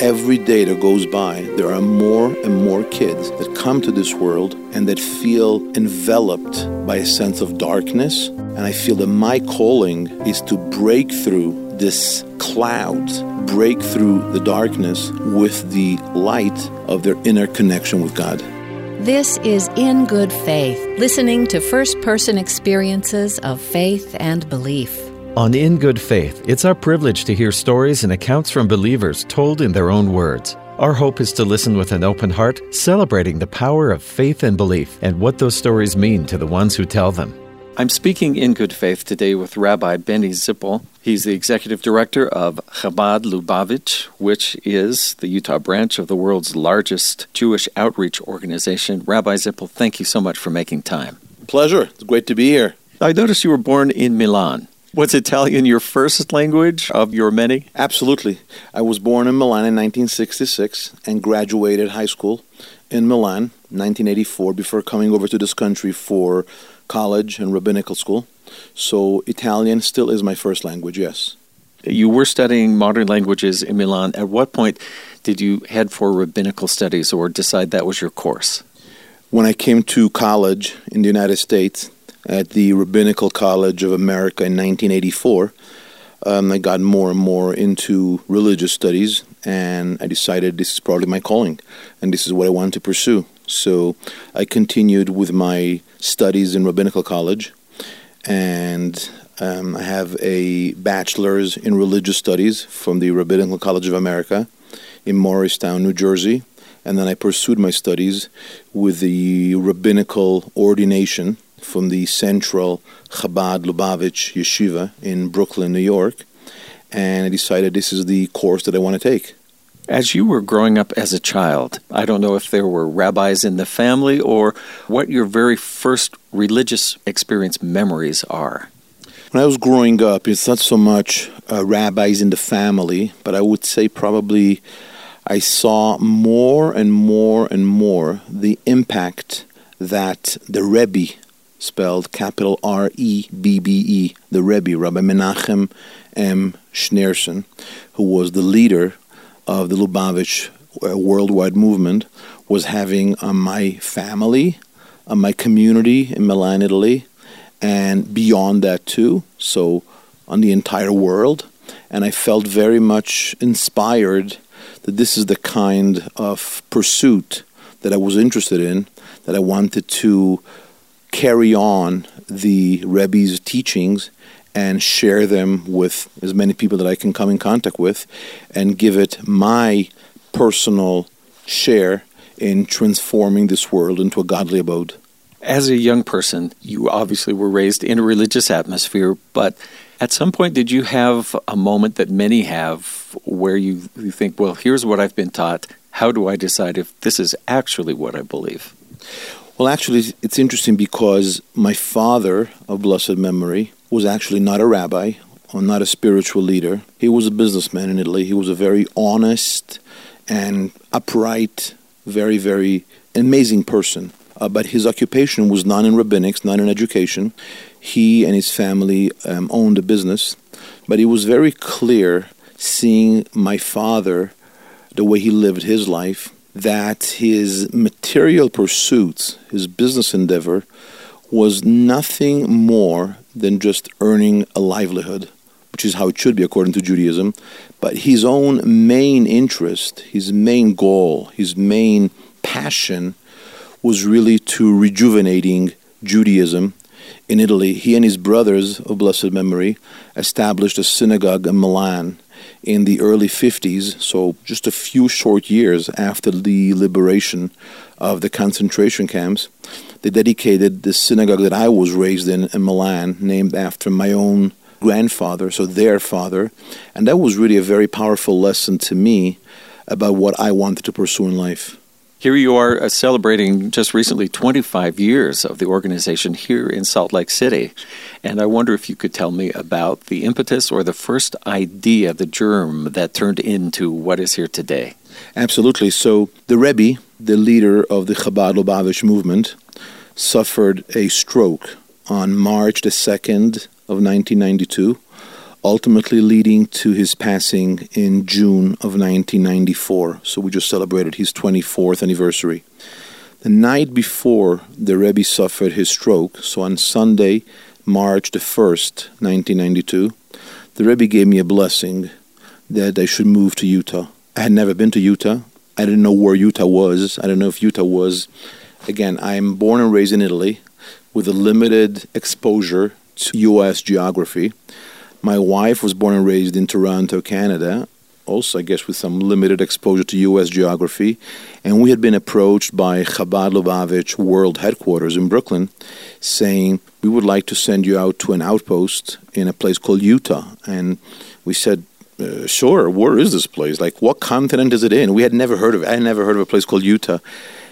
Every day that goes by, there are more and more kids that come to this world and that feel enveloped by a sense of darkness. And I feel that my calling is to break through this cloud, break through the darkness with the light of their inner connection with God. This is In Good Faith, listening to first-person experiences of faith and belief. On In Good Faith, it's our privilege to hear stories and accounts from believers told in their own words. Our hope is to listen with an open heart, celebrating the power of faith and belief and what those stories mean to the ones who tell them. I'm speaking in good faith today with Rabbi Benny Zippel. He's the executive director of Chabad Lubavitch, which is the Utah branch of the world's largest Jewish outreach organization. Rabbi Zippel, thank you so much for making time. Pleasure. It's great to be here. I noticed you were born in Milan. Was Italian your first language of your many? Absolutely. I was born in Milan in 1966 and graduated high school in Milan, 1984, before coming over to this country for college and rabbinical school. So Italian still is my first language, yes. You were studying modern languages in Milan. At what point did you head for rabbinical studies or decide that was your course? When I came to college in the United States, at the Rabbinical College of America in 1984. I got more and more into religious studies, and I decided this is probably my calling, and this is what I wanted to pursue. So I continued with my studies in Rabbinical College, and I have a bachelor's in religious studies from the Rabbinical College of America in Morristown, New Jersey, and then I pursued my studies with the Rabbinical Ordination from the Central Chabad Lubavitch Yeshiva in Brooklyn, New York, and I decided this is the course that I want to take. As you were growing up as a child, I don't know if there were rabbis in the family or what your very first religious experience memories are. When I was growing up, it's not so much rabbis in the family, but I would say probably I saw more and more and more the impact that the Rebbe, spelled capital R-E-B-B-E, the Rebbe, Rabbi Menachem M. Schneerson, who was the leader of the Lubavitch worldwide movement, was having on my family, on my community in Milan, Italy, and beyond that too, so on the entire world. And I felt very much inspired that this is the kind of pursuit that I was interested in, that I wanted to carry on the Rebbe's teachings and share them with as many people that I can come in contact with and give it my personal share in transforming this world into a godly abode. As a young person, you obviously were raised in a religious atmosphere, but at some point did you have a moment that many have where you think, well, here's what I've been taught. How do I decide if this is actually what I believe? Well, actually, it's interesting because my father, of blessed memory, was actually not a rabbi or not a spiritual leader. He was a businessman in Italy. He was a very honest and upright, very, very amazing person. But his occupation was not in rabbinics, not in education. He and his family owned a business. But it was very clear, seeing my father, the way he lived his life, that his material pursuits, his business endeavor, was nothing more than just earning a livelihood, which is how it should be according to Judaism. But his own main interest, his main goal, his main passion was really to rejuvenating Judaism in Italy. He and his brothers, of blessed memory, established a synagogue in Milan in the early 50s, so just a few short years after the liberation of the concentration camps. They dedicated the synagogue that I was raised in Milan, named after my own grandfather, so their father. And that was really a very powerful lesson to me about what I wanted to pursue in life. Here you are celebrating just recently 25 years of the organization here in Salt Lake City. And I wonder if you could tell me about the impetus or the first idea, the germ that turned into what is here today. Absolutely. So the Rebbe, the leader of the Chabad Lubavitch movement, suffered a stroke on March the 2nd of 1992 ultimately leading to his passing in June of 1994. So we just celebrated his 24th anniversary. The night before, the Rebbe suffered his stroke. So on Sunday, March the 1st, 1992, the Rebbe gave me a blessing that I should move to Utah. I had never been to Utah. I didn't know where Utah was. I didn't know if Utah was. Again, I'm born and raised in Italy with a limited exposure to U.S. geography. My wife was born and raised in Toronto, Canada, also I guess with some limited exposure to U.S. geography. And we had been approached by Chabad Lubavitch World Headquarters in Brooklyn saying, we would like to send you out to an outpost in a place called Utah. And we said, sure, where is this place? Like, what continent is it in? We had never heard of it. I had never heard of a place called Utah.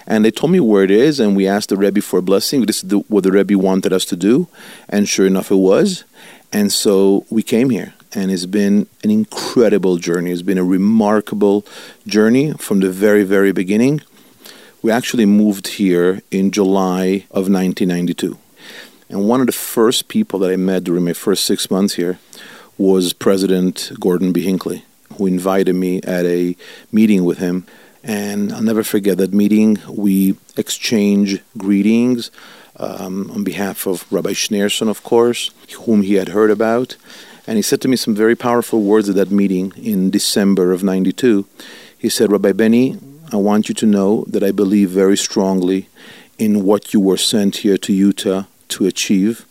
And they told me where it is, and we asked the Rebbe for a blessing. This is what the Rebbe wanted us to do. And sure enough, it was. And so we came here, and it's been an incredible journey. It's been a remarkable journey from the very, very beginning. We actually moved here in July of 1992. And one of the first people that I met during my first 6 months here was President Gordon B. Hinckley, who invited me at a meeting with him. And I'll never forget that meeting. We exchange greetings on behalf of Rabbi Schneerson, of course, whom he had heard about. And he said to me some very powerful words at that meeting in December of 92. He said, Rabbi Benny, I want you to know that I believe very strongly in what you were sent here to Utah to achieve.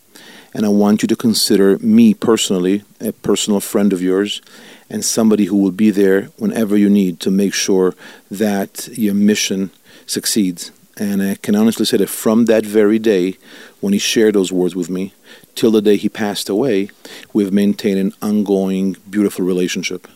And I want you to consider me personally, a personal friend of yours, and somebody who will be there whenever you need to make sure that your mission succeeds. And I can honestly say that from that very day, when he shared those words with me, till the day he passed away, we've maintained an ongoing, beautiful relationship.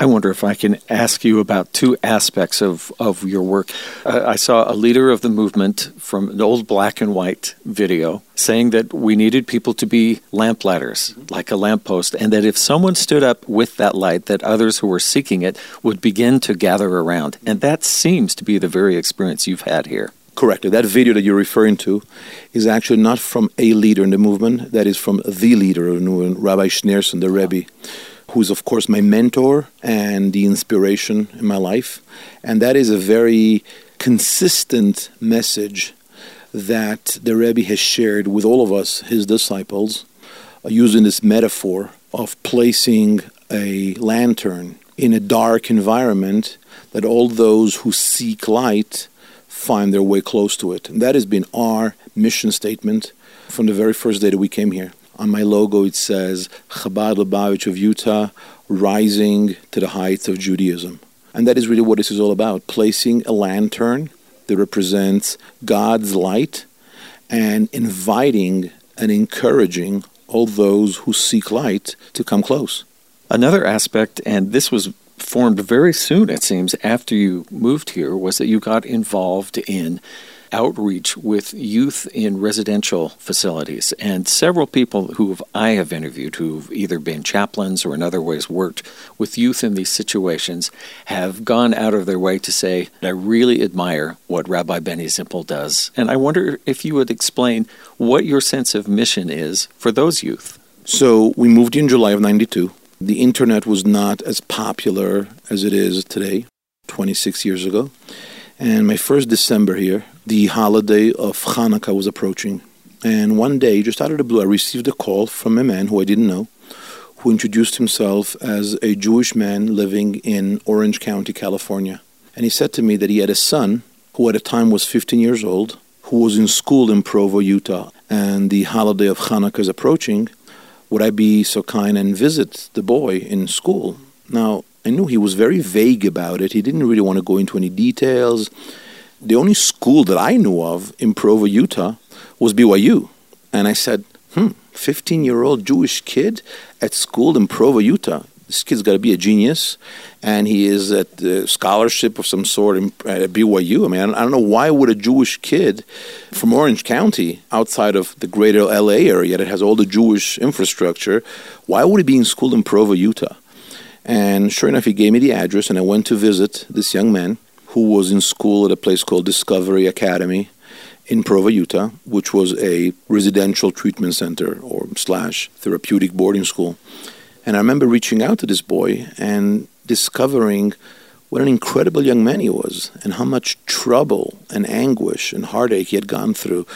I wonder if I can ask you about two aspects of your work. I saw a leader of the movement from an old black and white video saying that we needed people to be lamplighters, like a lamppost, and that if someone stood up with that light, that others who were seeking it would begin to gather around. And that seems to be the very experience you've had here. Correctly. That video that you're referring to is actually not from a leader in the movement. That is from the leader of the movement, Rabbi Schneerson, the Rebbe, who's, of course, my mentor and the inspiration in my life. And that is a very consistent message that the Rebbe has shared with all of us, his disciples, using this metaphor of placing a lantern in a dark environment that all those who seek light find their way close to it. And that has been our mission statement from the very first day that we came here. On my logo, it says, Chabad Lubavitch of Utah, rising to the heights of Judaism. And that is really what this is all about, placing a lantern that represents God's light and inviting and encouraging all those who seek light to come close. Another aspect, and this was formed very soon, it seems, after you moved here, was that you got involved in outreach with youth in residential facilities. And several people who I have interviewed who've either been chaplains or in other ways worked with youth in these situations have gone out of their way to say, I really admire what Rabbi Benny Zippel does. And I wonder if you would explain what your sense of mission is for those youth. So we moved in July of 92. The internet was not as popular as it is today, 26 years ago. And my first December here, the holiday of Hanukkah was approaching. And one day, just out of the blue, I received a call from a man who I didn't know, who introduced himself as a Jewish man living in Orange County, California. And he said to me that he had a son, who at the time was 15 years old, who was in school in Provo, Utah. And the holiday of Hanukkah is approaching. Would I be so kind and visit the boy in school? Now, I knew he was very vague about it. He didn't really want to go into any details. The only school that I knew of in Provo, Utah, was BYU. And I said, 15-year-old Jewish kid at school in Provo, Utah. This kid's got to be a genius. And he is at a scholarship of some sort at BYU. I mean, I don't know why would a Jewish kid from Orange County, outside of the greater LA area that has all the Jewish infrastructure, why would he be in school in Provo, Utah? And sure enough, he gave me the address, and I went to visit this young man who was in school at a place called Discovery Academy in Provo, Utah, which was a residential treatment center or / therapeutic boarding school. And I remember reaching out to this boy and discovering what an incredible young man he was and how much trouble and anguish and heartache he had gone through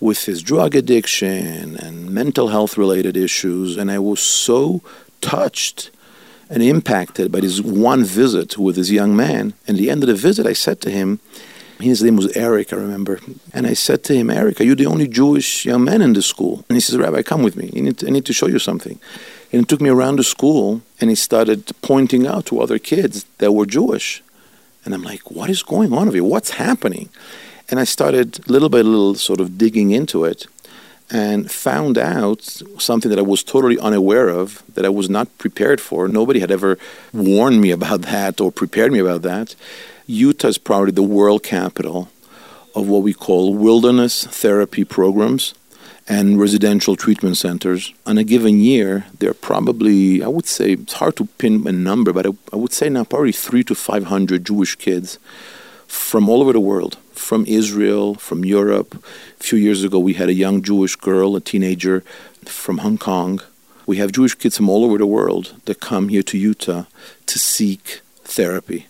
with his drug addiction and mental health-related issues. And I was so touched and impacted by this one visit with this young man. And at the end of the visit, I said to him, his name was Eric, I remember. And I said to him, Eric, are you the only Jewish young man in the school? And he says, Rabbi, come with me. I need to show you something. And he took me around the school, and he started pointing out to other kids that were Jewish. And I'm like, what is going on here? What's happening? And I started little by little sort of digging into it and found out something that I was totally unaware of, that I was not prepared for. Nobody had ever warned me about that or prepared me about that. Utah is probably the world capital of what we call wilderness therapy programs and residential treatment centers. On a given year, there are probably, I would say, it's hard to pin a number, but I would say now probably 300 to 500 Jewish kids from all over the world, from Israel, from Europe. A few years ago, we had a young Jewish girl, a teenager from Hong Kong. We have Jewish kids from all over the world that come here to Utah to seek therapy.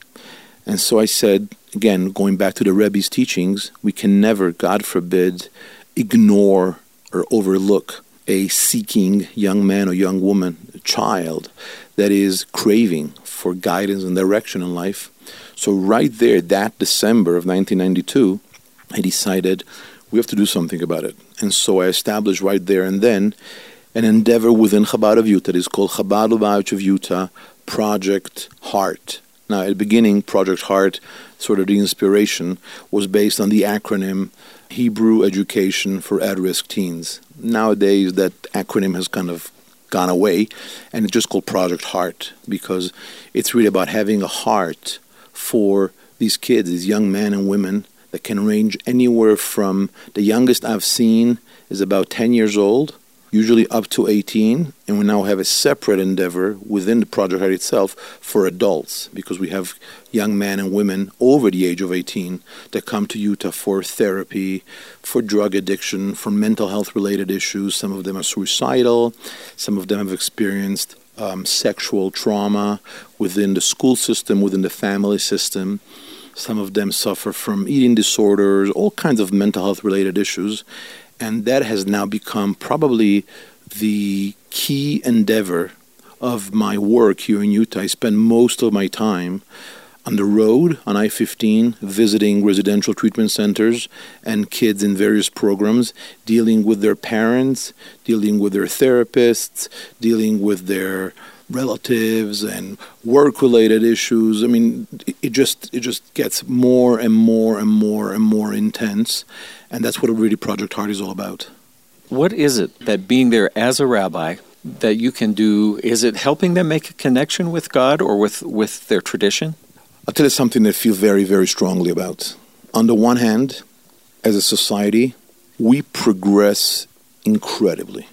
And so I said, again, going back to the Rebbe's teachings, we can never, God forbid, ignore or overlook a seeking young man or young woman, a child that is craving for guidance and direction in life. So right there, that December of 1992, I decided we have to do something about it. And so I established right there and then an endeavor within Chabad of Utah. It is called Chabad Lubavitch of Utah, Project HEART. Now, at the beginning, Project HEART, sort of the inspiration, was based on the acronym Hebrew Education for At-Risk Teens. Nowadays, that acronym has kind of gone away, and it's just called Project HEART because it's really about having a heart for these kids, these young men and women that can range anywhere from the youngest I've seen is about 10 years old, usually up to 18, and we now have a separate endeavor within the Project HEART itself for adults, because we have young men and women over the age of 18 that come to Utah for therapy, for drug addiction, for mental health-related issues. Some of them are suicidal. Some of them have experienced sexual trauma within the school system, within the family system. Some of them suffer from eating disorders, all kinds of mental health-related issues. And that has now become probably the key endeavor of my work here in Utah. I spend most of my time on the road, on I-15, visiting residential treatment centers and kids in various programs, dealing with their parents, dealing with their therapists, dealing with their relatives and work-related issues. I mean, it just gets more and more and more and more intense, and that's what really Project HEART is all about. What is it that being there as a rabbi that you can do? Is it helping them make a connection with God or with their tradition? I'll tell you something that I feel very, very strongly about. On the one hand, as a society, we progress incredibly.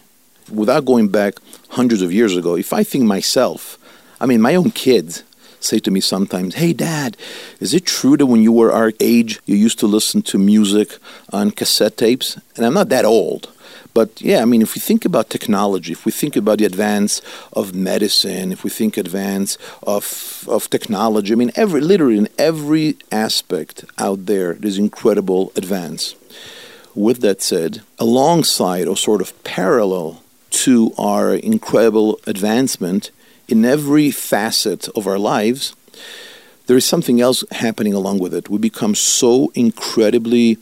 Without going back hundreds of years ago, if I think myself, I mean, my own kids say to me sometimes, hey, Dad, is it true that when you were our age, you used to listen to music on cassette tapes? And I'm not that old. But yeah, I mean, if we think about technology, if we think about the advance of medicine, if we think advance of technology, I mean, literally in every aspect out there, there's incredible advance. With that said, alongside or sort of parallel to our incredible advancement in every facet of our lives, there is something else happening along with it. We become so incredibly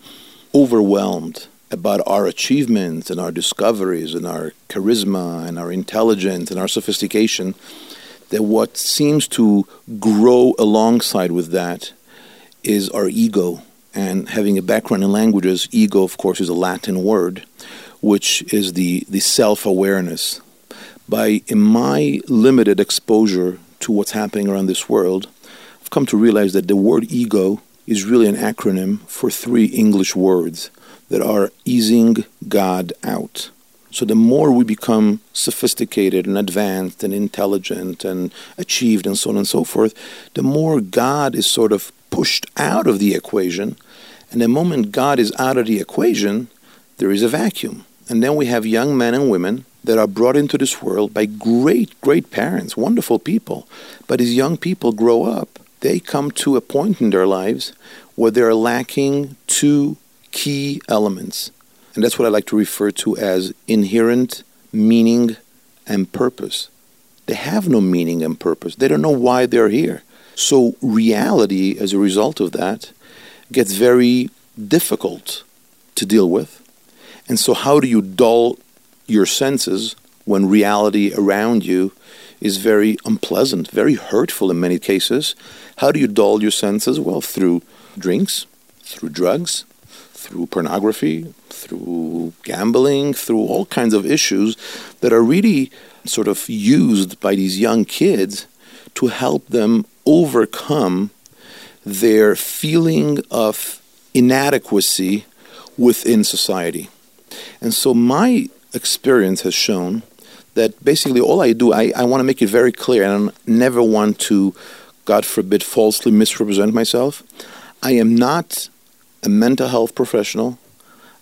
overwhelmed about our achievements and our discoveries and our charisma and our intelligence and our sophistication that what seems to grow alongside with that is our ego. And having a background in languages, ego, of course, is a Latin word, which is the self-awareness. In my limited exposure to what's happening around this world, I've come to realize that the word ego is really an acronym for three English words that are easing God out. So the more we become sophisticated and advanced and intelligent and achieved and so on and so forth, the more God is sort of pushed out of the equation. And the moment God is out of the equation, there is a vacuum. And then we have young men and women that are brought into this world by great, great parents, wonderful people. But as young people grow up, they come to a point in their lives where they're lacking two key elements. And that's what I like to refer to as inherent meaning and purpose. They have no meaning and purpose. They don't know why they're here. So reality, as a result of that, gets very difficult to deal with. And so how do you dull your senses when reality around you is very unpleasant, very hurtful in many cases? How do you dull your senses? Well, through drinks, through drugs, through pornography, through gambling, through all kinds of issues that are really sort of used by these young kids to help them overcome their feeling of inadequacy within society. And so my experience has shown that basically all I do, I want to make it very clear, and I never want to, God forbid, falsely misrepresent myself. I am not a mental health professional.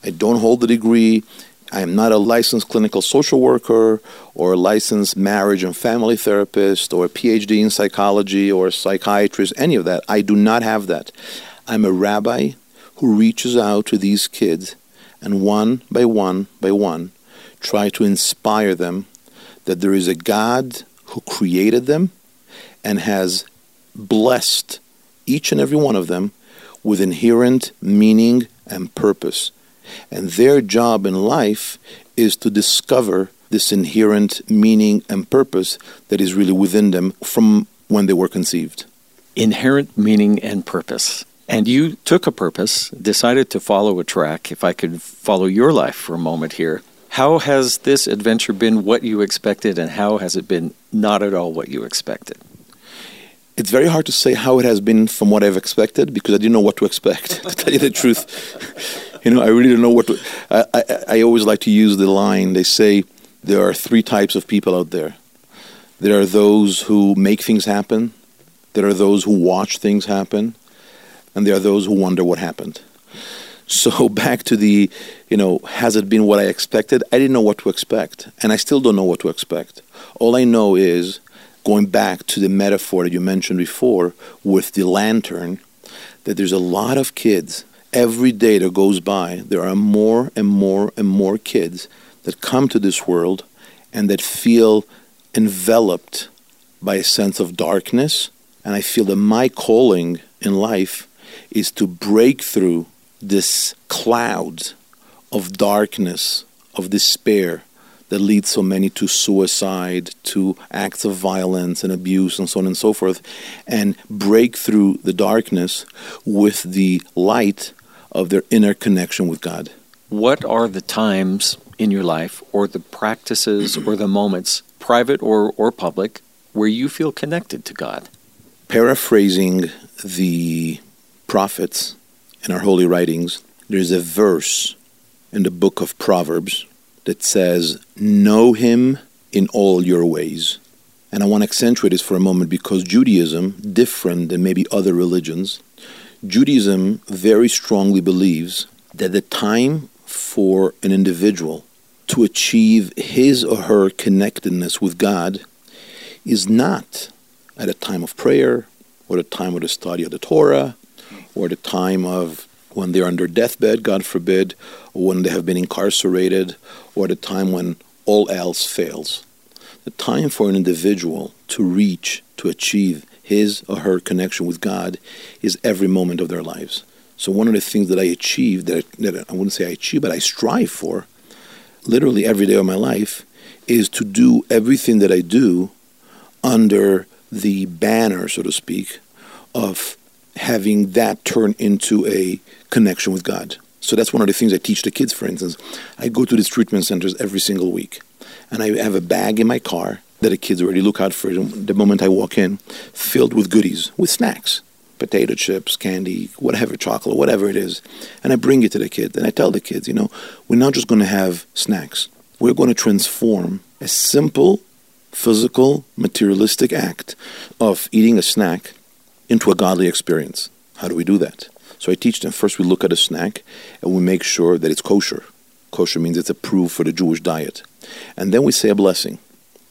I don't hold a degree. I am not a licensed clinical social worker or a licensed marriage and family therapist or a PhD in psychology or a psychiatrist, any of that. I do not have that. I'm a rabbi who reaches out to these kids and one by one by one try to inspire them that there is a God who created them and has blessed each and every one of them with inherent meaning and purpose. And their job in life is to discover this inherent meaning and purpose that is really within them from when they were conceived. Inherent meaning and purpose. And you took a purpose, decided to follow a track. If I could follow your life for a moment here. How has this adventure been what you expected, and how has it been not at all what you expected? It's very hard to say how it has been from what I've expected, because I didn't know what to expect, to tell you the truth. I really don't know what to... I always like to use the line, they say there are three types of people out there. There are those who make things happen, there are those who watch things happen, and there are those who wonder what happened. So back to the, has it been what I expected? I didn't know what to expect, and I still don't know what to expect. All I know is, going back to the metaphor that you mentioned before with the lantern, that there's a lot of kids... Every day that goes by, there are more and more and more kids that come to this world and that feel enveloped by a sense of darkness. And I feel that my calling in life is to break through this cloud of darkness, of despair, that leads so many to suicide, to acts of violence and abuse and so on and so forth, and break through the darkness with the light of their inner connection with God. What are the times in your life, or the practices or the moments, private or public, where you feel connected to God? Paraphrasing the prophets in our holy writings, there's a verse in the book of Proverbs that says, know him in all your ways. And I want to accentuate this for a moment, because Judaism, different than maybe other religions, Judaism very strongly believes that the time for an individual to achieve his or her connectedness with God is not at a time of prayer, or the time of the study of the Torah, or the time of when they're on their deathbed, God forbid, or when they have been incarcerated, or the time when all else fails. The time for an individual to reach, to achieve his or her connection with God is every moment of their lives. So one of the things that I achieve, that I wouldn't say I achieve, but I strive for, literally every day of my life, is to do everything that I do under the banner, so to speak, of having that turn into a connection with God. So that's one of the things I teach the kids, for instance. I go to these treatment centers every single week, and I have a bag in my car that the kids already look out for the moment I walk in, filled with goodies, with snacks, potato chips, candy, whatever, chocolate, whatever it is. And I bring it to the kids, and I tell the kids, we're not just going to have snacks. We're going to transform a simple, physical, materialistic act of eating a snack into a godly experience. How do we do that? So I teach them, first we look at a snack and we make sure that it's kosher. Kosher means it's approved for the Jewish diet. And then we say a blessing.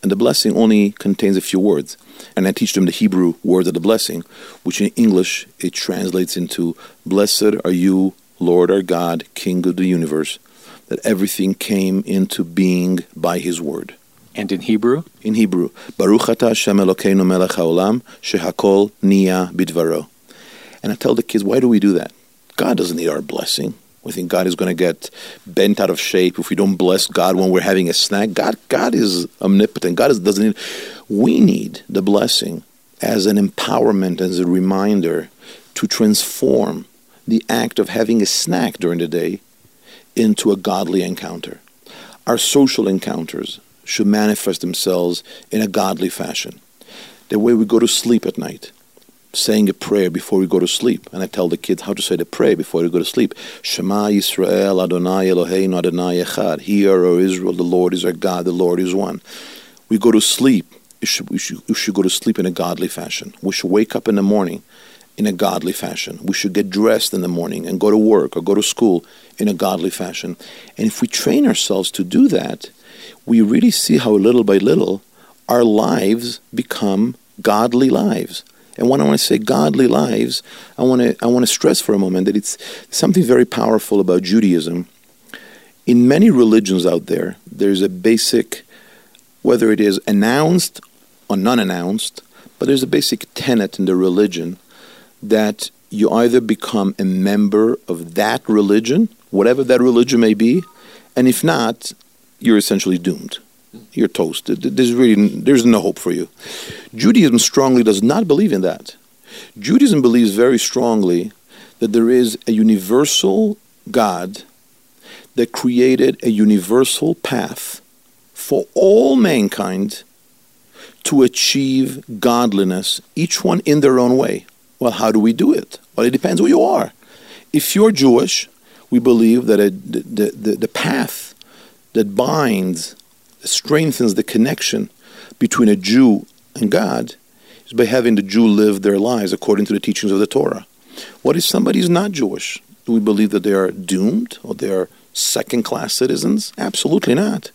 And the blessing only contains a few words. And I teach them the Hebrew word of the blessing, which in English, it translates into, "Blessed are you, Lord our God, King of the universe, that everything came into being by his word." And in Hebrew? In Hebrew, "Baruch ata Hashem Elokeinu melech haolam, shehakol niya bidvaro." And I tell the kids, why do we do that? God doesn't need our blessing. We think God is going to get bent out of shape if we don't bless God when we're having a snack. God is omnipotent. Doesn't need. We need the blessing as an empowerment, as a reminder to transform the act of having a snack during the day into a godly encounter. Our social encounters should manifest themselves in a godly fashion. The way we go to sleep at night, saying a prayer before we go to sleep. And I tell the kids how to say the prayer before they go to sleep. Shema Yisrael, Adonai Eloheinu, Adonai Echad. Hear, O Israel, the Lord is our God, the Lord is one. We go to sleep. We should go to sleep in a godly fashion. We should wake up in the morning in a godly fashion. We should get dressed in the morning and go to work or go to school in a godly fashion. And if we train ourselves to do that, we really see how little by little our lives become godly lives. And when I want to say godly lives, I want to stress for a moment that it's something very powerful about Judaism. In many religions out there, there's a basic, whether it is announced or non-announced, but there's a basic tenet in the religion that you either become a member of that religion, whatever that religion may be, and if not, you're essentially doomed. You're toasted. There's no hope for you. Judaism strongly does not believe in that. Judaism believes very strongly that there is a universal God that created a universal path for all mankind to achieve godliness, each one in their own way. Well, how do we do it? Well, it depends who you are. If you're Jewish, we believe that the path that binds, strengthens the connection between a Jew and God is by having the Jew live their lives according to the teachings of the Torah. What if somebody is not Jewish? Do we believe that they are doomed or they are second-class citizens? Absolutely not.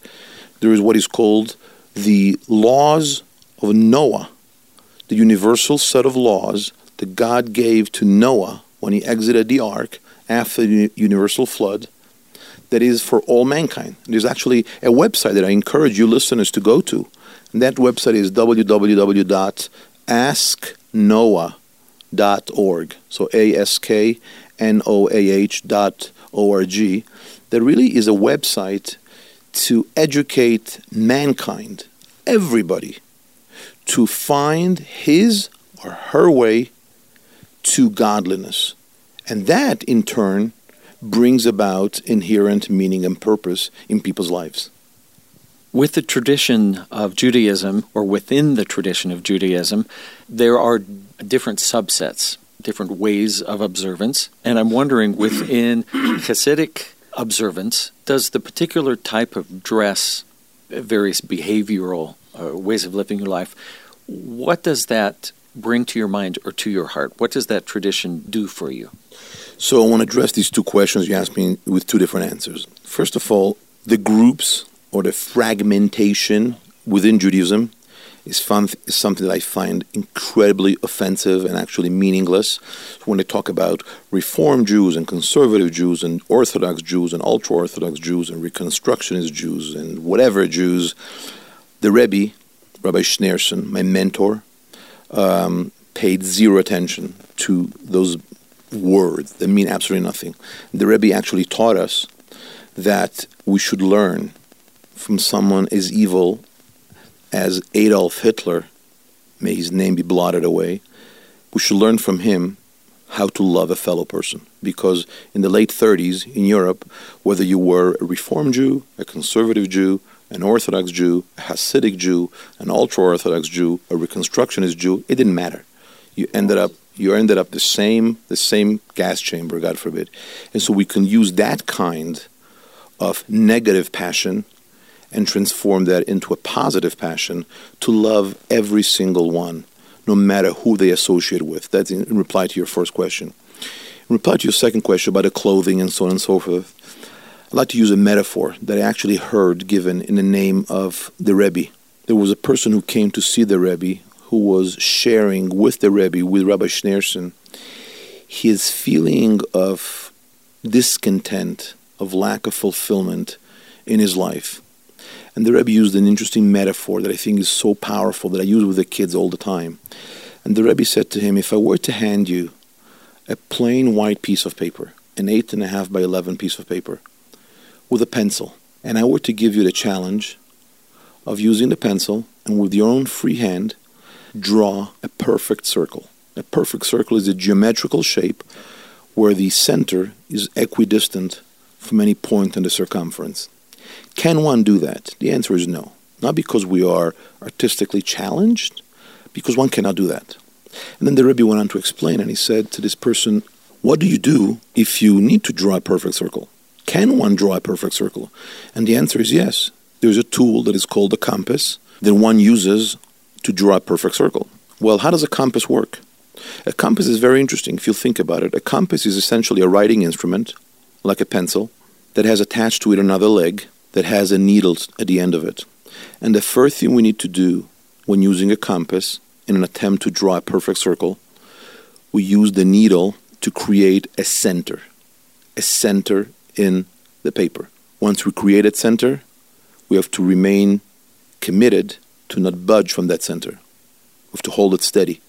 There is what is called the laws of Noah, the universal set of laws that God gave to Noah when he exited the ark after the universal flood, that is for all mankind. There's actually a website that I encourage you listeners to go to. And that website is www.asknoah.org. So asknoah.org. That really is a website to educate mankind, everybody, to find his or her way to godliness. And that, in turn, brings about inherent meaning and purpose in people's lives. With the tradition of Judaism, or within the tradition of Judaism, there are different subsets, different ways of observance. And I'm wondering, within Hasidic observance, does the particular type of dress, various behavioral ways of living your life, what does that bring to your mind or to your heart? What does that tradition do for you? So I want to address these two questions you asked me with two different answers. First of all, the groups or the fragmentation within Judaism is something that I find incredibly offensive and actually meaningless. When they talk about Reform Jews and Conservative Jews and Orthodox Jews and Ultra-Orthodox Jews and Reconstructionist Jews and whatever Jews, the Rebbe, Rabbi Schneerson, my mentor, paid zero attention to those words that mean absolutely nothing. The Rebbe actually taught us that we should learn from someone as evil as Adolf Hitler, may his name be blotted away, we should learn from him how to love a fellow person. Because in the late 30s in Europe, whether you were a Reform Jew, a Conservative Jew, an Orthodox Jew, a Hasidic Jew, an Ultra-Orthodox Jew, a Reconstructionist Jew, it didn't matter. You ended up the same gas chamber, God forbid. And so we can use that kind of negative passion and transform that into a positive passion to love every single one, no matter who they associate with. That's in reply to your first question. In reply to your second question about the clothing and so on and so forth, I like to use a metaphor that I actually heard given in the name of the Rebbe. There was a person who came to see the Rebbe who was sharing with the Rebbe, with Rabbi Schneerson, his feeling of discontent, of lack of fulfillment in his life. And the Rebbe used an interesting metaphor that I think is so powerful that I use with the kids all the time. And the Rebbe said to him, if I were to hand you a plain white piece of paper, an 8.5 by 11 piece of paper, with a pencil, and I were to give you the challenge of using the pencil and with your own free hand, draw a perfect circle. A perfect circle is a geometrical shape where the center is equidistant from any point in the circumference. Can one do that? The answer is no. Not because we are artistically challenged, because one cannot do that. And then the Rebbe went on to explain, and he said to this person, what do you do if you need to draw a perfect circle? Can one draw a perfect circle? And the answer is yes. There's a tool that is called a compass that one uses to draw a perfect circle. Well, how does a compass work? A compass is very interesting if you think about it. A compass is essentially a writing instrument, like a pencil, that has attached to it another leg that has a needle at the end of it. And the first thing we need to do when using a compass in an attempt to draw a perfect circle, we use the needle to create a center in the paper. Once we create that center, we have to remain committed to not budge from that center. We have to hold it steady.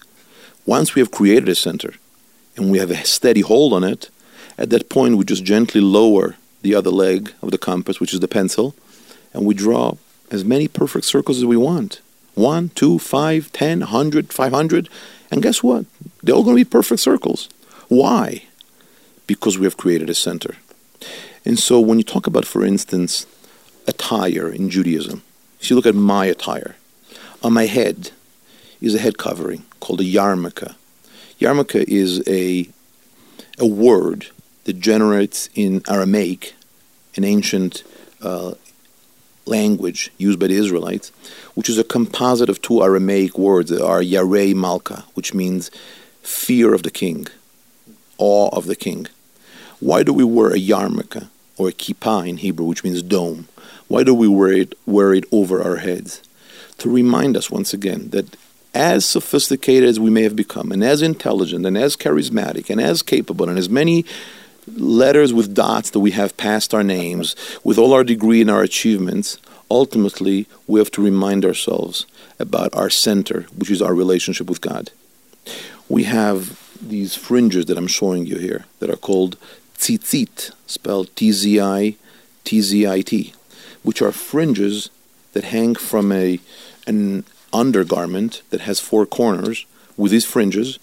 Once we have created a center and we have a steady hold on it, at that point we just gently lower the other leg of the compass, which is the pencil, and we draw as many perfect circles as we want. 1, 2, 5, 10, 100, 500, and guess what? They're all going to be perfect circles. Why? Because we have created a center. And so when you talk about, for instance, attire in Judaism, if you look at my attire, on my head is a head covering called a yarmulke. Yarmulke is a word that generates in Aramaic, an ancient language used by the Israelites, which is a composite of two Aramaic words that are yarei malka, which means fear of the king, awe of the king. Why do we wear a yarmulke, or a kippah in Hebrew, which means dome? Why do we wear it over our heads? To remind us once again that as sophisticated as we may have become, and as intelligent, and as charismatic, and as capable, and as many letters with dots that we have past our names, with all our degree and our achievements, ultimately we have to remind ourselves about our center, which is our relationship with God. We have these fringes that I'm showing you here that are called tzitzit, spelled T-Z-I-T, which are fringes that hang from an undergarment that has four corners with these fringes.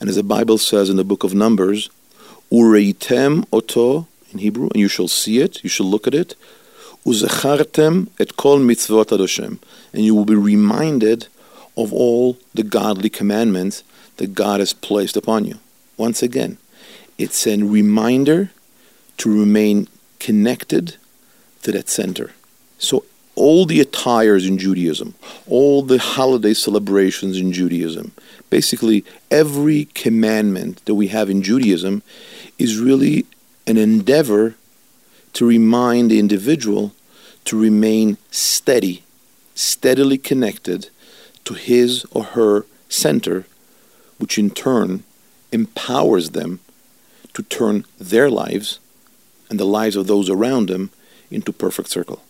And as the Bible says in the book of Numbers, Ureitem oto, in Hebrew, and you shall see it, you shall look at it, Uzechartem et kol mitzvot ad Hashem, and you will be reminded of all the godly commandments that God has placed upon you. Once again, it's a reminder to remain connected to that center. So all the attires in Judaism, all the holiday celebrations in Judaism, basically every commandment that we have in Judaism is really an endeavor to remind the individual to remain steadily connected to his or her center, which in turn empowers them to turn their lives and the lives of those around them into perfect circle.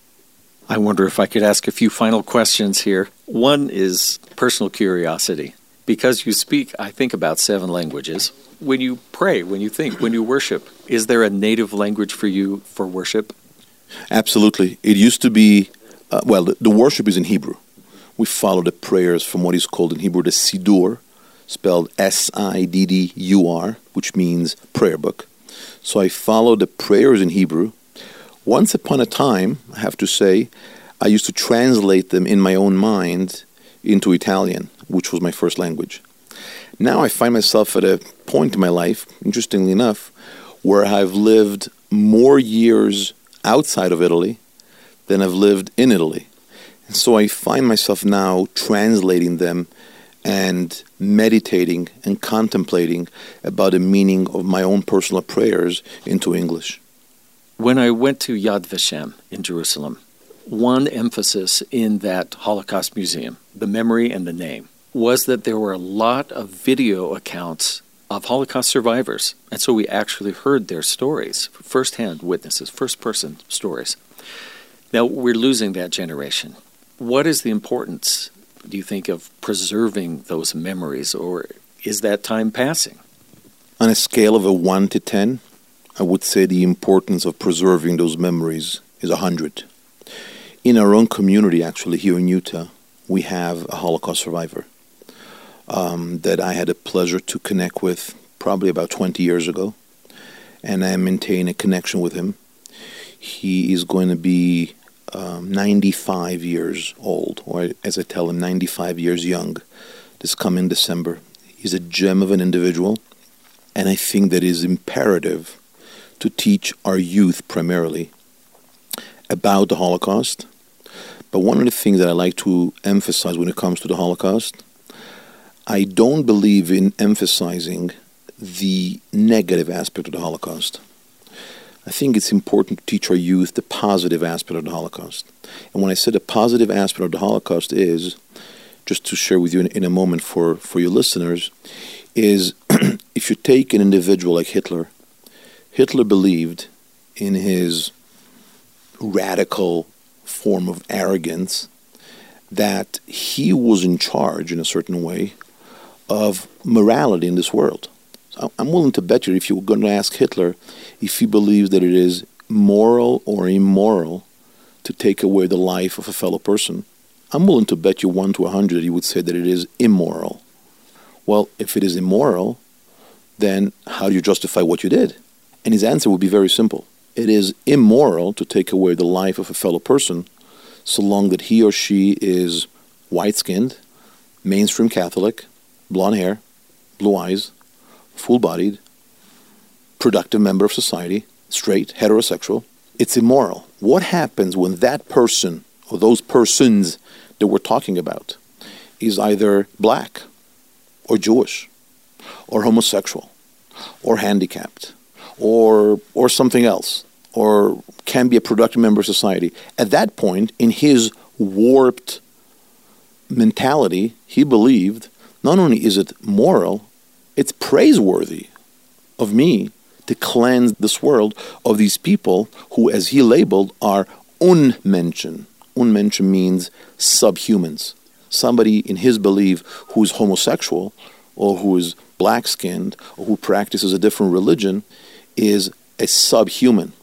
I wonder if I could ask a few final questions here. One is personal curiosity. Because you speak, I think, about 7 languages. When you pray, when you think, when you worship, is there a native language for you for worship? Absolutely. It used to be, the worship is in Hebrew. We follow the prayers from what is called in Hebrew the Siddur, spelled S-I-D-D-U-R, which means prayer book. So I follow the prayers in Hebrew. Once upon a time, I have to say, I used to translate them in my own mind into Italian, which was my first language. Now I find myself at a point in my life, interestingly enough, where I've lived more years outside of Italy than I've lived in Italy. And so I find myself now translating them and meditating and contemplating about the meaning of my own personal prayers into English. When I went to Yad Vashem in Jerusalem, one emphasis in that Holocaust museum, the memory and the name, was that there were a lot of video accounts of Holocaust survivors. And so we actually heard their stories, firsthand witnesses, first-person stories. Now, we're losing that generation. What is the importance, do you think, of preserving those memories, or is that time passing? On a scale of a 1 to 10, I would say the importance of preserving those memories is 100. In our own community, actually, here in Utah, we have a Holocaust survivor that I had a pleasure to connect with probably about 20 years ago, and I maintain a connection with him. He is going to be 95 years old, or as I tell him, 95 years young, this coming December. He's a gem of an individual, and I think that it is imperative to teach our youth primarily about the Holocaust. But one of the things that I like to emphasize when it comes to the Holocaust, I don't believe in emphasizing the negative aspect of the Holocaust. I think it's important to teach our youth the positive aspect of the Holocaust. And when I say the positive aspect of the Holocaust is, just to share with you in a moment for your listeners, is if you take an individual like Hitler, Hitler believed in his radical form of arrogance that he was in charge, in a certain way, of morality in this world. So I'm willing to bet you, if you were going to ask Hitler if he believes that it is moral or immoral to take away the life of a fellow person, I'm willing to bet you 1 to 100 he would say that it is immoral. Well, if it is immoral, then how do you justify what you did? And his answer would be very simple. It is immoral to take away the life of a fellow person so long that he or she is white-skinned, mainstream Catholic, blonde hair, blue eyes, full-bodied, productive member of society, straight, heterosexual. It's immoral. What happens when that person or those persons that we're talking about is either black or Jewish or homosexual or handicapped or something else, or can be a productive member of society? At that point, in his warped mentality, he believed, not only is it moral, it's praiseworthy of me to cleanse this world of these people who, as he labeled, are unmenschen. Unmenschen means subhumans. Somebody, in his belief, who is homosexual or who is black-skinned or who practices a different religion is a subhuman.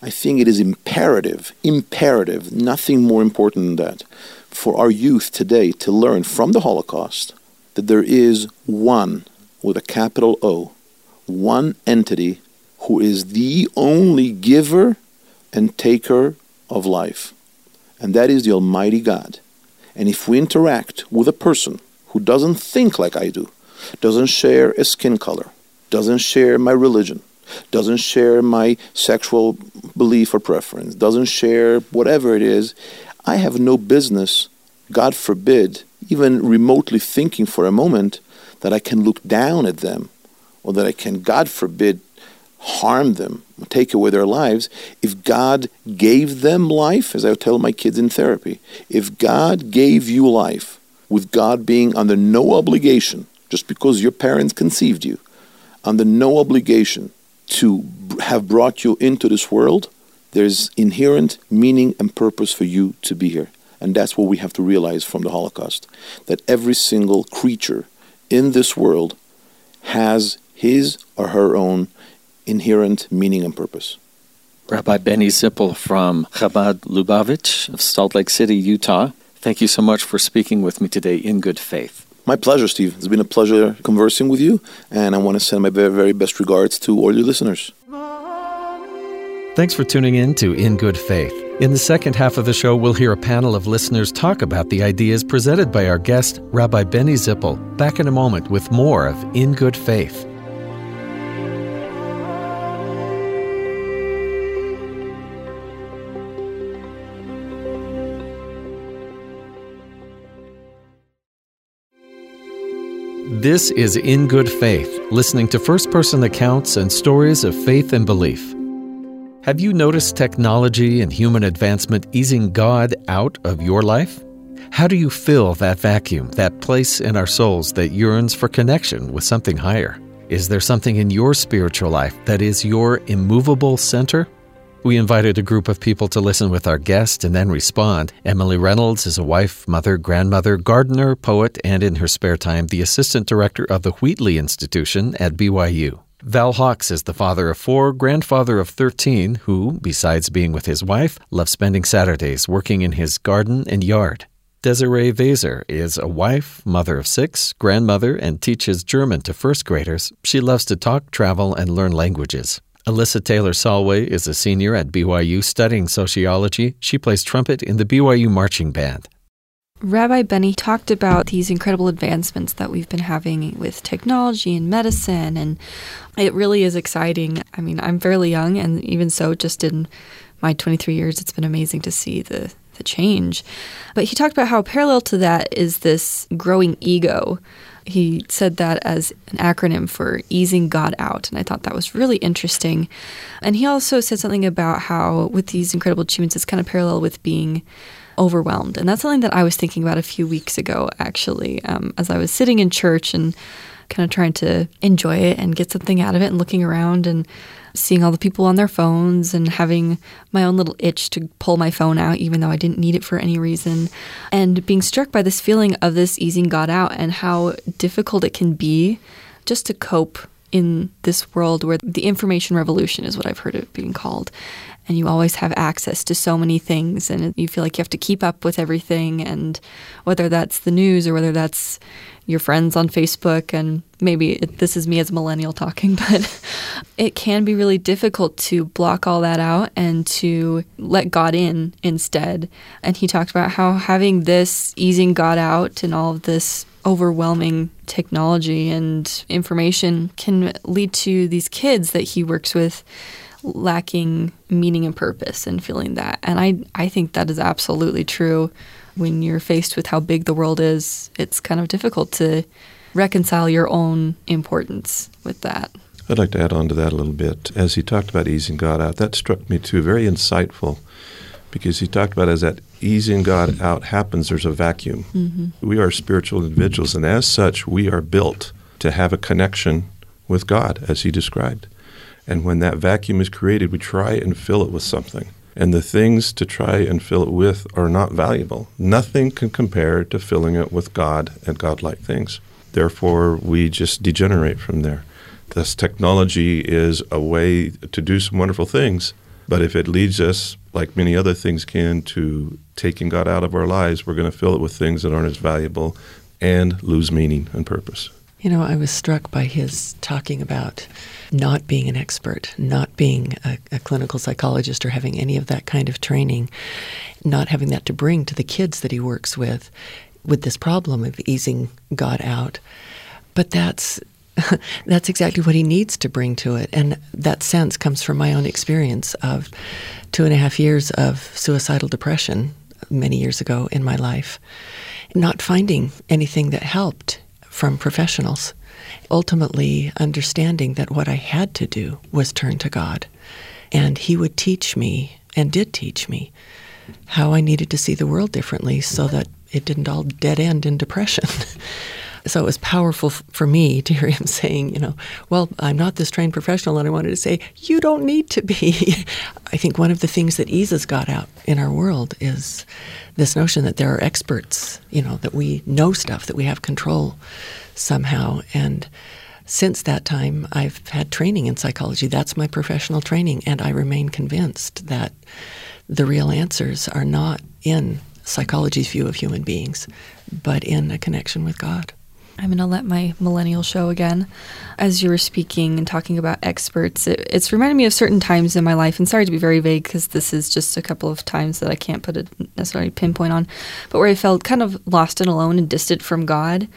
I think it is imperative, nothing more important than that, for our youth today to learn from the Holocaust that there is one, with a capital O, one entity who is the only giver and taker of life. And that is the Almighty God. And if we interact with a person who doesn't think like I do, doesn't share a skin color, doesn't share my religion, doesn't share my sexual belief or preference, doesn't share whatever it is, I have no business, God forbid, even remotely thinking for a moment that I can look down at them or that I can, God forbid, harm them, take away their lives. If God gave them life, as I tell my kids in therapy, if God gave you life, with God being under no obligation, just because your parents conceived you, under no obligation to have brought you into this world, there's inherent meaning and purpose for you to be here. And that's what we have to realize from the Holocaust, that every single creature in this world has his or her own inherent meaning and purpose. Rabbi Benny Zippel from Chabad Lubavitch of Salt Lake City, Utah, thank you so much for speaking with me today in good faith. My pleasure, Steve. It's been a pleasure conversing with you, and I want to send my very, very best regards to all your listeners. Thanks for tuning in to In Good Faith. In the second half of the show, we'll hear a panel of listeners talk about the ideas presented by our guest, Rabbi Benny Zippel. Back in a moment with more of In Good Faith. This is In Good Faith, listening to first-person accounts and stories of faith and belief. Have you noticed technology and human advancement easing God out of your life? How do you fill that vacuum, that place in our souls that yearns for connection with something higher? Is there something in your spiritual life that is your immovable center? We invited a group of people to listen with our guest and then respond. Emily Reynolds is a wife, mother, grandmother, gardener, poet, and in her spare time, the assistant director of the Wheatley Institution at BYU. Val Hawks is the father of 4, grandfather of 13, who, besides being with his wife, loves spending Saturdays working in his garden and yard. Desiree Vaser is a wife, mother of 6, grandmother, and teaches German to first graders. She loves to talk, travel, and learn languages. Alyssa Taylor-Solway is a senior at BYU studying sociology. She plays trumpet in the BYU marching band. Rabbi Benny talked about these incredible advancements that we've been having with technology and medicine, and it really is exciting. I mean, I'm fairly young, and even so, just in my 23 years, it's been amazing to see the change. But he talked about how parallel to that is this growing ego. He said that as an acronym for easing God out, and I thought that was really interesting. And he also said something about how with these incredible achievements, it's kind of parallel with being overwhelmed. And that's something that I was thinking about a few weeks ago, actually, as I was sitting in church and kind of trying to enjoy it and get something out of it and looking around and seeing all the people on their phones and having my own little itch to pull my phone out, even though I didn't need it for any reason, and being struck by this feeling of this easing God out and how difficult it can be just to cope in this world where the information revolution is what I've heard it being called. And you always have access to so many things, and you feel like you have to keep up with everything, and whether that's the news or whether that's your friends on Facebook, and maybe this is me as a millennial talking, but it can be really difficult to block all that out and to let God in instead. And he talked about how having this easing God out and all of this overwhelming technology and information can lead to these kids that he works with lacking meaning and purpose and feeling that. And I think that is absolutely true. When you're faced with how big the world is, it's kind of difficult to reconcile your own importance with that. I'd like to add on to that a little bit. As he talked about easing God out, that struck me too, very insightful, because he talked about as that easing God out happens, there's a vacuum. Mm-hmm. We are spiritual individuals, and as such, we are built to have a connection with God, as he described. And when that vacuum is created, we try and fill it with something. And the things to try and fill it with are not valuable. Nothing can compare to filling it with God and God-like things. Therefore, we just degenerate from there. This technology is a way to do some wonderful things, but if it leads us, like many other things can, to taking God out of our lives, we're going to fill it with things that aren't as valuable and lose meaning and purpose. You know, I was struck by his talking about not being an expert, not being a clinical psychologist or having any of that kind of training, not having that to bring to the kids that he works with this problem of easing God out. But that's exactly what he needs to bring to it. And that sense comes from my own experience of 2.5 years of suicidal depression many years ago in my life, not finding anything that helped from professionals, ultimately understanding that what I had to do was turn to God. And he would teach me, and did teach me, how I needed to see the world differently so that it didn't all dead end in depression. So it was powerful for me to hear him saying, you know, well, I'm not this trained professional, and I wanted to say, you don't need to be. I think one of the things that eases God out in our world is this notion that there are experts, you know, that we know stuff, that we have control somehow. And since that time, I've had training in psychology. That's my professional training, and I remain convinced that the real answers are not in psychology's view of human beings, but in a connection with God. I'm going to let my millennial show again. As you were speaking and talking about experts, it's reminded me of certain times in my life, and sorry to be very vague because this is just a couple of times that I can't put a necessarily pinpoint on, but where I felt kind of lost and alone and distant from God,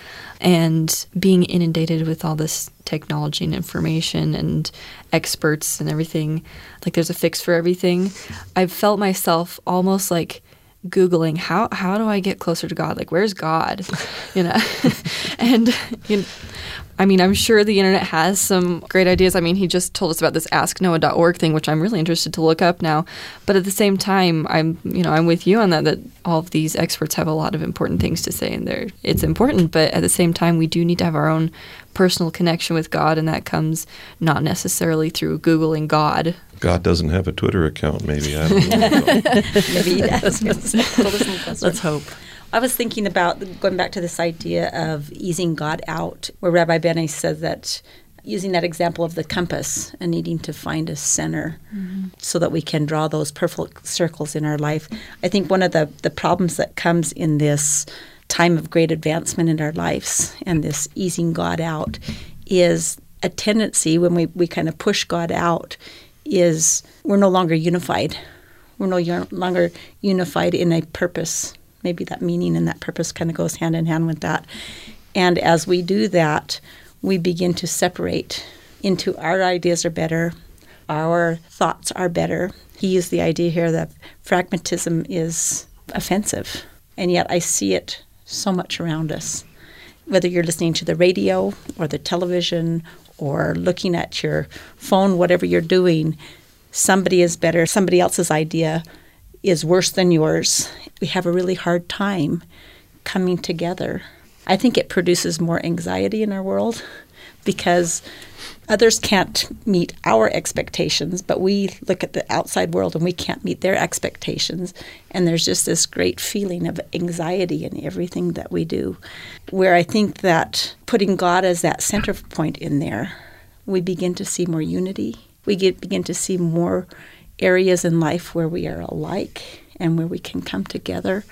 and being inundated with all this technology and information and experts and everything, like there's a fix for everything. I've felt myself almost like Googling, how do I get closer to God? Like, where's God? You know, and you know, I mean, I'm sure the internet has some great ideas. I mean, he just told us about this asknoah.org thing, which I'm really interested to look up now. But at the same time, I'm with you on that all of these experts have a lot of important things to say, and it's important. But at the same time, we do need to have our own personal connection with God, and that comes not necessarily through Googling God. God doesn't have a Twitter account, maybe. I don't know. Maybe he does. Let's hope. I was thinking about going back to this idea of easing God out, where Rabbi Benny said that using that example of the compass and needing to find a center so that we can draw those perfect circles in our life. I think one of the problems that comes in this time of great advancement in our lives and this easing God out is a tendency when we kind of push God out is we're no longer unified. We're no longer unified in a purpose. Maybe that meaning and that purpose kind of goes hand in hand with that. And as we do that, we begin to separate into our ideas are better, our thoughts are better. He used the idea here that pragmatism is offensive, and yet I see it so much around us. Whether you're listening to the radio or the television or looking at your phone, whatever you're doing, somebody is better, somebody else's idea is worse than yours. We have a really hard time coming together. I think it produces more anxiety in our world because others can't meet our expectations, but we look at the outside world and we can't meet their expectations. And there's just this great feeling of anxiety in everything that we do, where I think that putting God as that center point in there, we begin to see more unity. We begin to see more areas in life where we are alike and where we can come together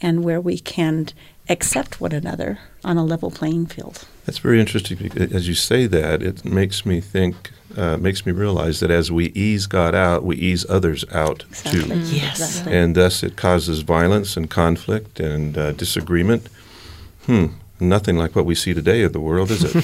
and where we can accept one another on a level playing field. That's very interesting. As you say that, it makes me think, makes me realize that as we ease God out, we ease others out too. Yes. Exactly. And thus it causes violence and conflict and disagreement. Nothing like what we see today of the world, is it?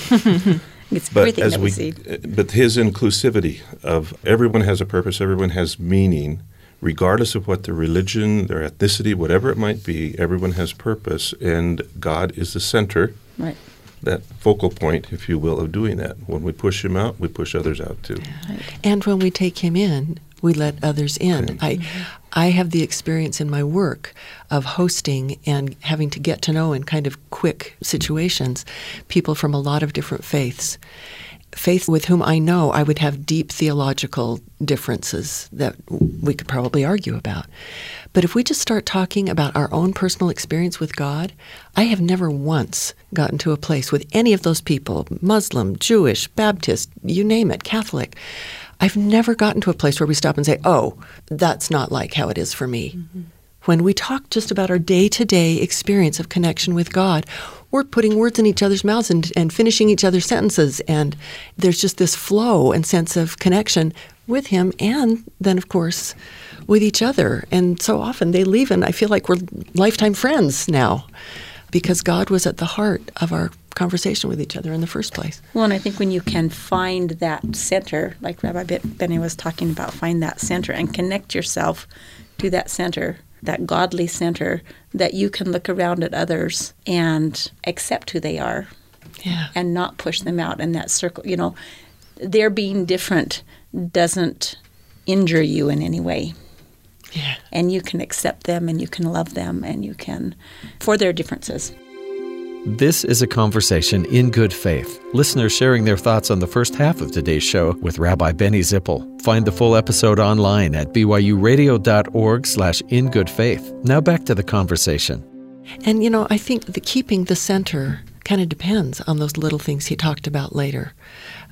It's everything that we see. But his inclusivity of everyone has a purpose, everyone has meaning, regardless of what their religion, their ethnicity, whatever it might be, everyone has purpose, and God is the center, right? That focal point, if you will, of doing that. When we push him out, we push others out too. Right. And when we take him in, we let others in. I have the experience in my work of hosting and having to get to know in kind of quick situations people from a lot of different faiths with whom I know I would have deep theological differences that we could probably argue about. But if we just start talking about our own personal experience with God, I have never once gotten to a place with any of those people, Muslim, Jewish, Baptist, you name it, Catholic. I've never gotten to a place where we stop and say, oh, that's not like how it is for me. Mm-hmm. When we talk just about our day-to-day experience of connection with God, we're putting words in each other's mouths and finishing each other's sentences, and there's just this flow and sense of connection with him and then, of course, with each other. And so often they leave, and I feel like we're lifetime friends now because God was at the heart of our conversation with each other in the first place. Well, and I think when you can find that center, like Rabbi Benny was talking about, find that center and connect yourself to that center, that godly center, that you can look around at others and accept who they are and not push them out in that circle. You know, their being different doesn't injure you in any way. Yeah. And you can accept them and you can love them and you can, for their differences. This is a conversation in good faith. Listeners sharing their thoughts on the first half of today's show with Rabbi Benny Zippel. Find the full episode online at byuradio.org/in good faith. Now back to the conversation. And, you know, I think the keeping the center kind of depends on those little things he talked about later.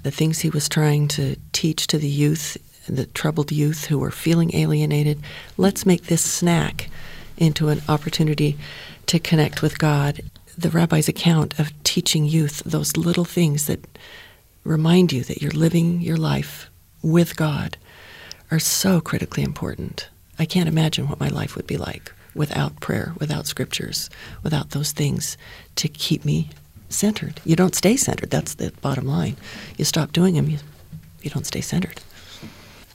The things he was trying to teach to the youth, the troubled youth who were feeling alienated. Let's make this snack into an opportunity to connect with God. The rabbi's account of teaching youth those little things that remind you that you're living your life with God are so critically important. I can't imagine what my life would be like without prayer, without scriptures, without those things to keep me centered. You don't stay centered. That's the bottom line. You stop doing them, you don't stay centered.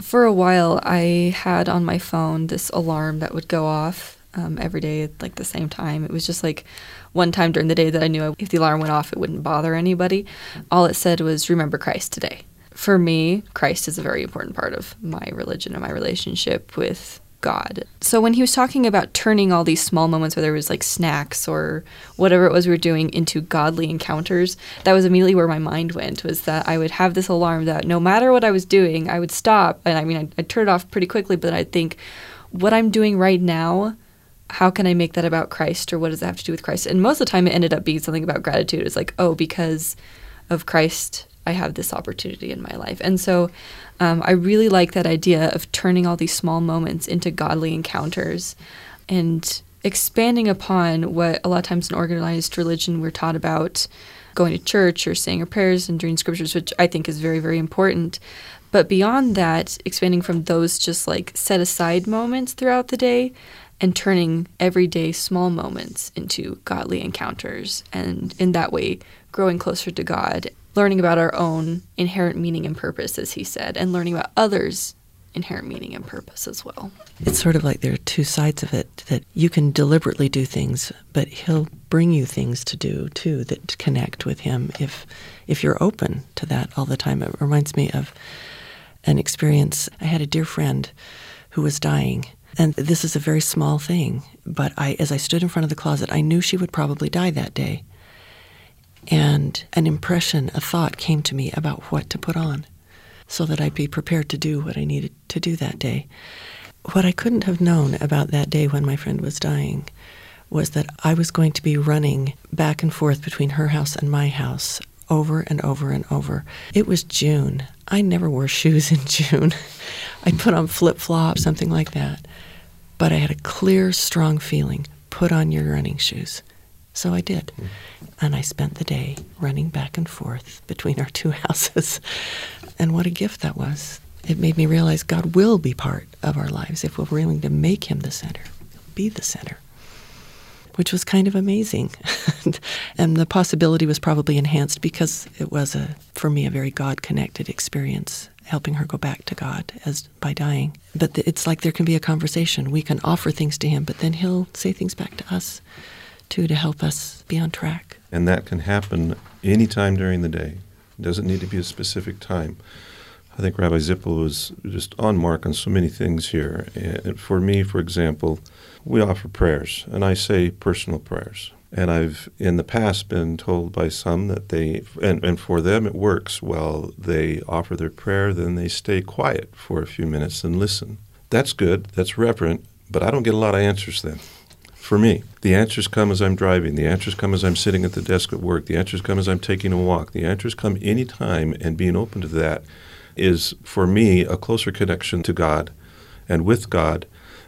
For a while, I had on my phone this alarm that would go off every day at like the same time. It was just like one time during the day that I knew if the alarm went off, it wouldn't bother anybody. All it said was, remember Christ today. For me, Christ is a very important part of my religion and my relationship with God. So when he was talking about turning all these small moments, whether it was like snacks or whatever it was we were doing, into godly encounters, that was immediately where my mind went, was that I would have this alarm that no matter what I was doing, I would stop. And I mean, I'd turn it off pretty quickly, but then I'd think, what I'm doing right now, how can I make that about Christ, or what does that have to do with Christ? And most of the time it ended up being something about gratitude. It's like, oh, because of Christ, I have this opportunity in my life. And so I really like that idea of turning all these small moments into godly encounters and expanding upon what a lot of times in organized religion we're taught about going to church or saying our prayers and reading scriptures, which I think is very, very important. But beyond that, expanding from those just like set aside moments throughout the day and turning everyday small moments into godly encounters, and in that way growing closer to God, learning about our own inherent meaning and purpose, as he said, and learning about others' inherent meaning and purpose as well. It's sort of like there are two sides of it, that you can deliberately do things, but he'll bring you things to do, too, that connect with him if you're open to that all the time. It reminds me of an experience. I had a dear friend who was dying, and this is a very small thing, but as I stood in front of the closet, I knew she would probably die that day. And an impression, a thought came to me about what to put on so that I'd be prepared to do what I needed to do that day. What I couldn't have known about that day when my friend was dying was that I was going to be running back and forth between her house and my house over and over and over. It was June. I never wore shoes in June. I put on flip-flops, something like that. But I had a clear, strong feeling, put on your running shoes. So I did. And I spent the day running back and forth between our two houses. And what a gift that was. It made me realize God will be part of our lives if we're willing to make him the center, be the center, which was kind of amazing. And the possibility was probably enhanced because it was, for me, a very God-connected experience, helping her go back to God as by dying. But it's like there can be a conversation. We can offer things to him, but then he'll say things back to us, too, to help us be on track. And that can happen any time during the day. It doesn't need to be a specific time. I think Rabbi Zippel was just on mark on so many things here. And for me, for example, we offer prayers, and I say personal prayers. And I've, in the past, been told by some that they, and for them it works well, they offer their prayer, then they stay quiet for a few minutes and listen. That's good, that's reverent, but I don't get a lot of answers then. For me, the answers come as I'm driving. The answers come as I'm sitting at the desk at work. The answers come as I'm taking a walk. The answers come any time, and being open to that is, for me, a closer connection to God and with God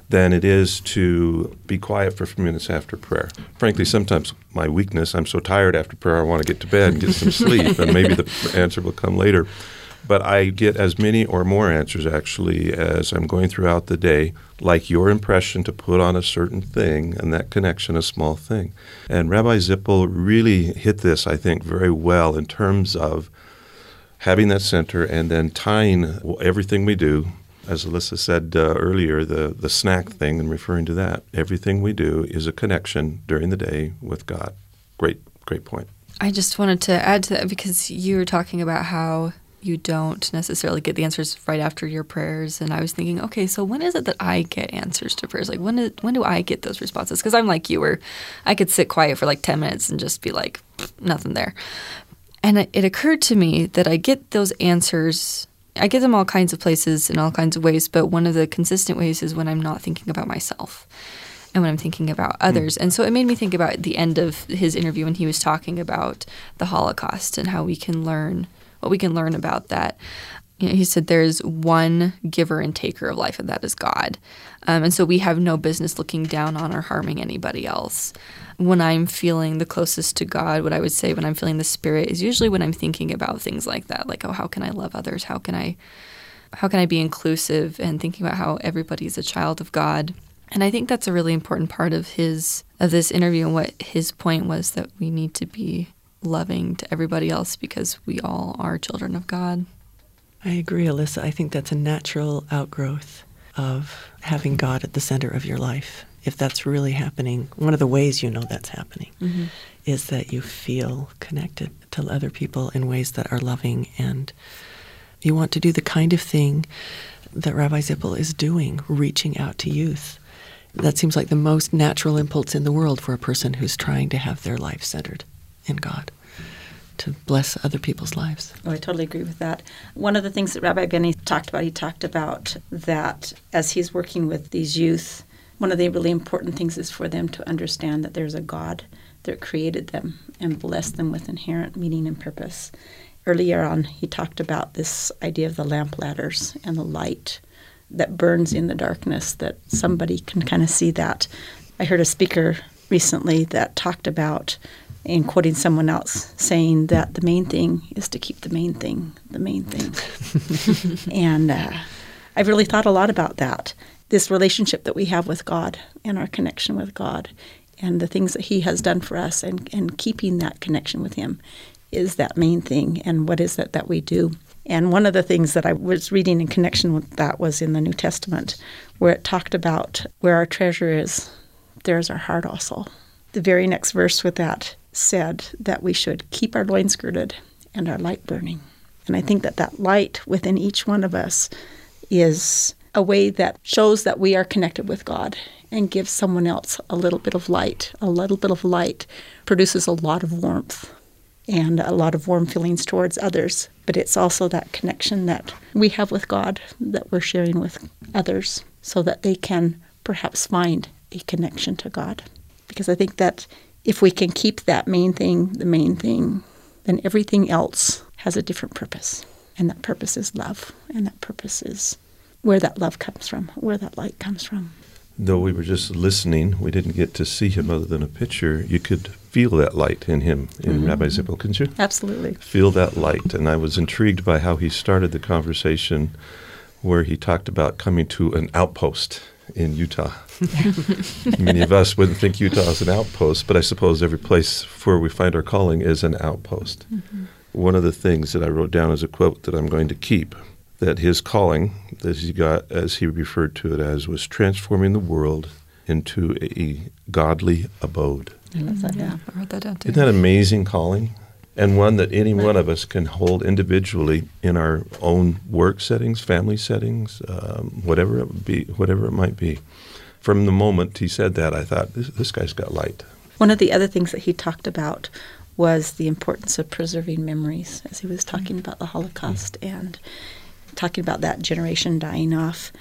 than it is to be quiet for a few minutes after prayer. Frankly, sometimes my weakness, I'm so tired after prayer, I want to get to bed and get some sleep, and maybe the answer will come later. But I get as many or more answers, actually, as I'm going throughout the day, like your impression to put on a certain thing, and that connection a small thing. And Rabbi Zippel really hit this, I think, very well in terms of having that center and then tying everything we do. As Alyssa said earlier, the snack thing, and referring to that, everything we do is a connection during the day with God. Great, great point. I just wanted to add to that because you were talking about how you don't necessarily get the answers right after your prayers. And I was thinking, okay, so when is it that I get answers to prayers? Like, when do I get those responses? Because I'm like you, where I could sit quiet for like 10 minutes and just be like, nothing there. And it occurred to me that I get those answers. I get them all kinds of places in all kinds of ways, but one of the consistent ways is when I'm not thinking about myself and when I'm thinking about others. And so it made me think about the end of his interview when he was talking about the Holocaust and how we can learn about that. You know, he said there's one giver and taker of life, and that is God. And so we have no business looking down on or harming anybody else. When I'm feeling the closest to God, what I would say when I'm feeling the Spirit is usually when I'm thinking about things like that, like, oh, how can I love others? How can I be inclusive? And thinking about how everybody's a child of God. And I think that's a really important part of this interview, and what his point was, that we need to be loving to everybody else because we all are children of God. I agree, Alyssa. I think that's a natural outgrowth of having God at the center of your life if that's really happening, one of the ways you know that's happening is that you feel connected to other people in ways that are loving, and you want to do the kind of thing that Rabbi Zippel is doing, reaching out to youth. That seems like the most natural impulse in the world for a person who's trying to have their life centered in God, to bless other people's lives. Oh, I totally agree with that. One of the things that Rabbi Benny talked about, he talked about that as he's working with these youth, one of the really important things is for them to understand that there's a God that created them and blessed them with inherent meaning and purpose. Earlier on, he talked about this idea of the lamp ladders and the light that burns in the darkness, that somebody can kind of see that. I heard a speaker recently that talked about, and quoting someone else, saying that the main thing is to keep the main thing. And I've really thought a lot about that, this relationship that we have with God and our connection with God and the things that he has done for us, and keeping that connection with him is that main thing, and what is it that we do. And one of the things that I was reading in connection with that was in the New Testament, where it talked about where our treasure is, there's our heart also. The very next verse with that said that we should keep our loins girded and our light burning. And I think that that light within each one of us is a way that shows that we are connected with God and gives someone else a little bit of light. A little bit of light produces a lot of warmth and a lot of warm feelings towards others. But it's also that connection that we have with God that we're sharing with others so that they can perhaps find a connection to God. Because I think that if we can keep that main thing, then everything else has a different purpose. And that purpose is love. And that purpose is where that love comes from, where that light comes from. Though we were just listening, we didn't get to see him other than a picture, you could feel that light in him, in Rabbi Zippel, couldn't you? Absolutely. Feel that light. And I was intrigued by how he started the conversation where he talked about coming to an outpost in Utah. Many of us wouldn't think Utah is an outpost, but I suppose every place where we find our calling is an outpost. One of the things that I wrote down as a quote that I'm going to keep, that his calling, as he got, as he referred to it as, was transforming the world into a godly abode. I love that. Yeah, I wrote that down too. Isn't that an amazing calling? And one that any one of us can hold individually in our own work settings, family settings, whatever it might be. From the moment he said that, I thought, this guy's got light. One of the other things that he talked about was the importance of preserving memories, as he was talking about the Holocaust and talking about that generation dying off.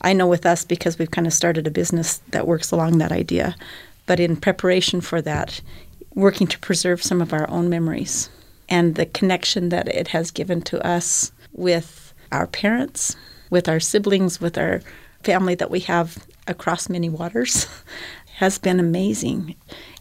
I know with us, because we've kind of started a business that works along that idea, but in preparation for that, working to preserve some of our own memories and the connection that it has given to us with our parents, with our siblings, with our family that we have across many waters has been amazing.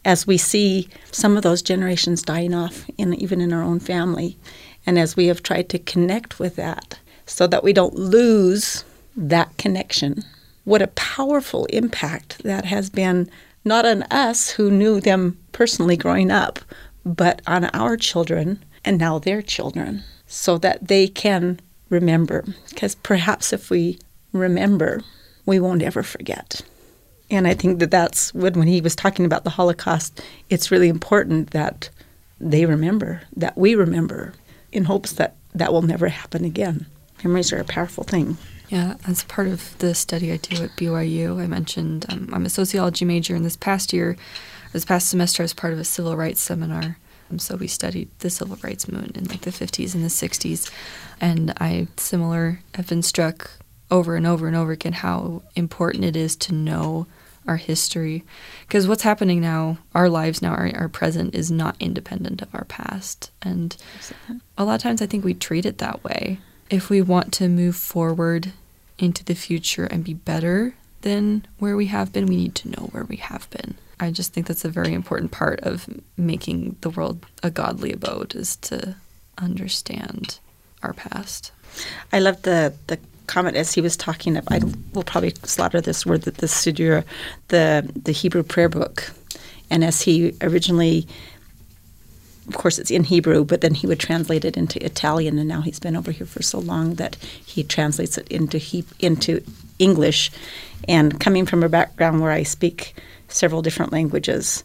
As we see some of those generations dying off, even in our own family, and as we have tried to connect with that so that we don't lose that connection, what a powerful impact that has been, not on us who knew them personally growing up, but on our children and now their children, so that they can remember. Because perhaps if we remember, we won't ever forget. And I think that that's when he was talking about the Holocaust, it's really important that they remember, that we remember, in hopes that that will never happen again. Memories are a powerful thing. Yeah, as part of the study I do at BYU, I mentioned I'm a sociology major, and this past semester I was part of a civil rights seminar. So we studied the civil rights movement in like the 50s and the 60s, and I've been struck over and over and over again how important it is to know our history, because what's happening now, our lives now, our present is not independent of our past, and a lot of times I think we treat it that way. If we want to move forward into the future and be better than where we have been, we need to know where we have been. I just think that's a very important part of making the world a godly abode, is to understand our past. I love the comment as he was talking of, I will probably slaughter this word, the Siddur, the Hebrew prayer book. And as he originally of course, it's in Hebrew, but then he would translate it into Italian, and now he's been over here for so long that he translates it into English. And coming from a background where I speak several different languages,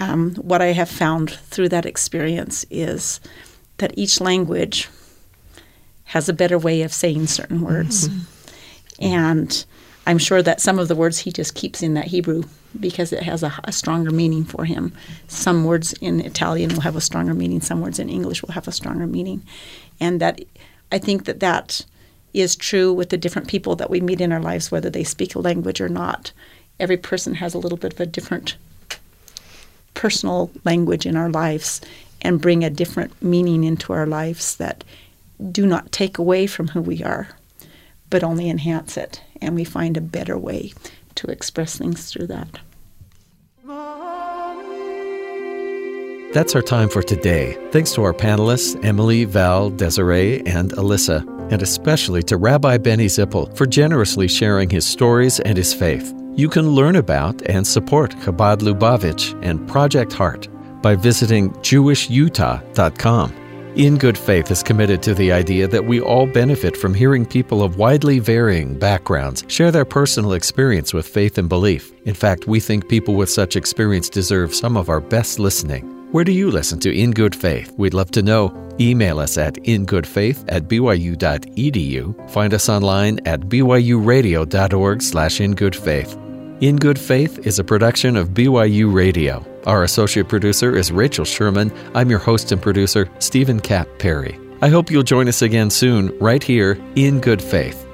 what I have found through that experience is that each language has a better way of saying certain words. Mm-hmm. And I'm sure that some of the words he just keeps in that Hebrew because it has a stronger meaning for him. Some words in Italian will have a stronger meaning. Some words in English will have a stronger meaning. And that I think that that is true with the different people that we meet in our lives, whether they speak a language or not. Every person has a little bit of a different personal language in our lives and bring a different meaning into our lives that do not take away from who we are, but only enhance it. And we find a better way to express things through that. That's our time for today. Thanks to our panelists, Emily, Val, Desiree, and Alyssa, and especially to Rabbi Benny Zippel for generously sharing his stories and his faith. You can learn about and support Chabad Lubavitch and Project HEART by visiting jewishutah.com. In Good Faith is committed to the idea that we all benefit from hearing people of widely varying backgrounds share their personal experience with faith and belief. In fact, we think people with such experience deserve some of our best listening. Where do you listen to In Good Faith? We'd love to know. Email us at ingoodfaith@byu.edu. Find us online at byuradio.org/ingoodfaith. In Good Faith is a production of BYU Radio. Our associate producer is Rachel Sherman. I'm your host and producer, Stephen Cap Perry. I hope you'll join us again soon, right here in Good Faith.